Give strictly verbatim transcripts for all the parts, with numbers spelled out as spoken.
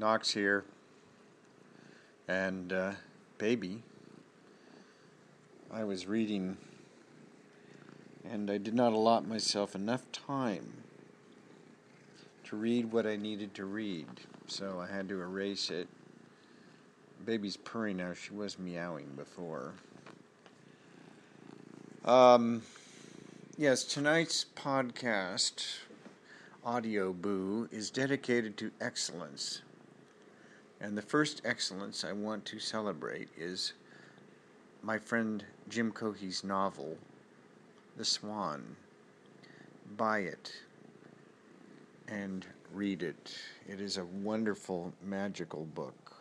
Knox here, and uh, baby, I was reading, and I did not allot myself enough time to read what I needed to read, so I had to erase it. Baby's purring now, she was meowing before. Um, yes, tonight's podcast, Audio Boo, is dedicated to excellence. And the first excellence I want to celebrate is my friend Jim Cohee's novel, The Swan. Buy it and read it. It is a wonderful, magical book.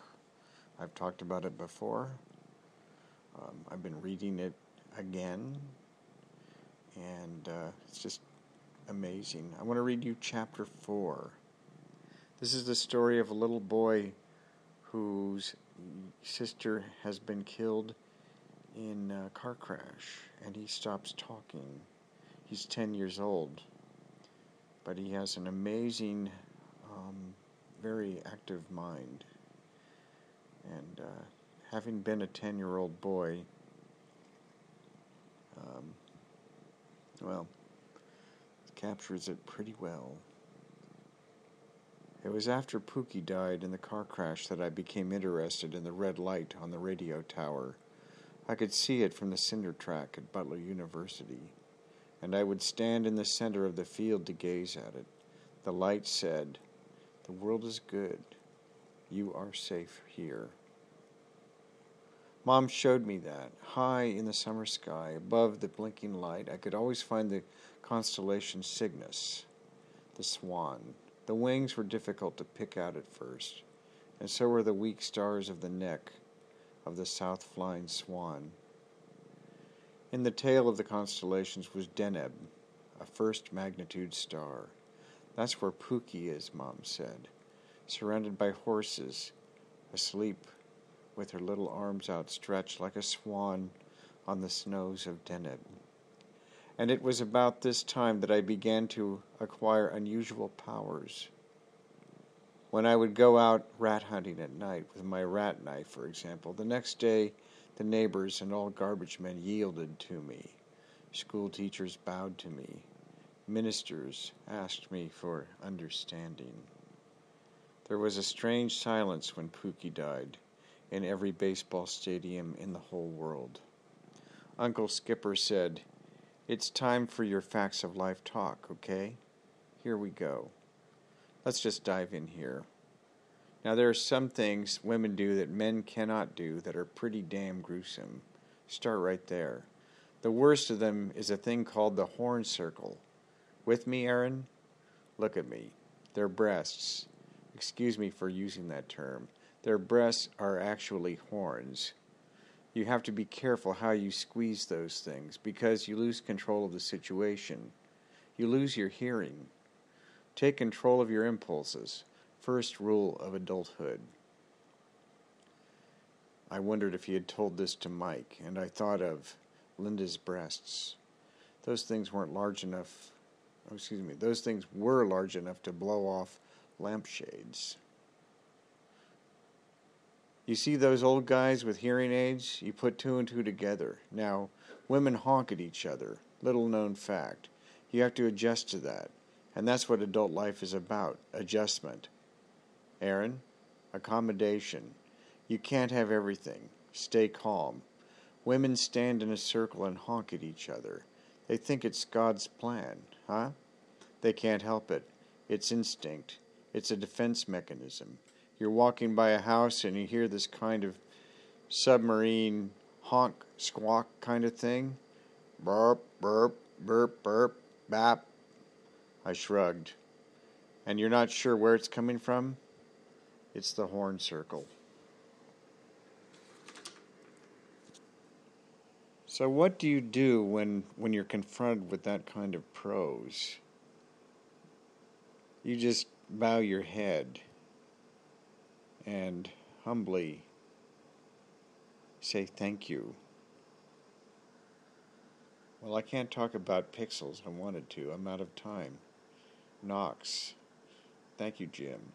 I've talked about it before. Um, I've been reading it again, and uh, it's just amazing. I want to read you chapter four. This is the story of a little boy whose sister has been killed in a car crash, and he stops talking. He's ten years old, but he has an amazing, um, very active mind. And uh, having been a ten-year-old boy, um, well, it captures it pretty well. It was after Pookie died in the car crash that I became interested in the red light on the radio tower. I could see it from the cinder track at Butler University, and I would stand in the center of the field to gaze at it. The light said, "The world is good. You are safe here." Mom showed me that. High in the summer sky, above the blinking light, I could always find the constellation Cygnus, the Swan. The wings were difficult to pick out at first, and so were the weak stars of the neck of the south-flying swan. In the tail of the constellations was Deneb, a first-magnitude star. "That's where Pookie is," Mom said, surrounded by horses, asleep with her little arms outstretched like a swan on the snows of Deneb. And it was about this time that I began to acquire unusual powers. When I would go out rat hunting at night with my rat knife, for example, the next day the neighbors and all garbage men yielded to me. School teachers bowed to me. Ministers asked me for understanding. There was a strange silence when Pookie died in every baseball stadium in the whole world. Uncle Skipper said, "It's time for your facts of life talk, okay? Here we go. Let's just dive in here. Now, there are some things women do that men cannot do that are pretty damn gruesome. Start right there. The worst of them is a thing called the horn circle. With me, Aaron? Look at me. Their breasts. Excuse me for using that term. Their breasts are actually horns. You have to be careful how you squeeze those things because you lose control of the situation. You lose your hearing. Take control of your impulses. First rule of adulthood." I wondered if he had told this to Mike, and I thought of Linda's breasts. Those things weren't large enough, oh, excuse me, those things were large enough to blow off lampshades. You see those old guys with hearing aids? You put two and two together. Now, women honk at each other. Little known fact. You have to adjust to that. And that's what adult life is about, adjustment. Aaron, accommodation. You can't have everything. Stay calm. Women stand in a circle and honk at each other. They think it's God's plan, huh? They can't help it. It's instinct. It's a defense mechanism. You're walking by a house and you hear this kind of submarine honk, squawk kind of thing. Burp, burp, burp, burp, bap. I shrugged. "And you're not sure where it's coming from?" It's the horn circle. So what do you do when, when you're confronted with that kind of prose? You just bow your head and humbly say thank you. Well, I can't talk about pixels. I wanted to. I'm out of time. Knox. Thank you, Jim.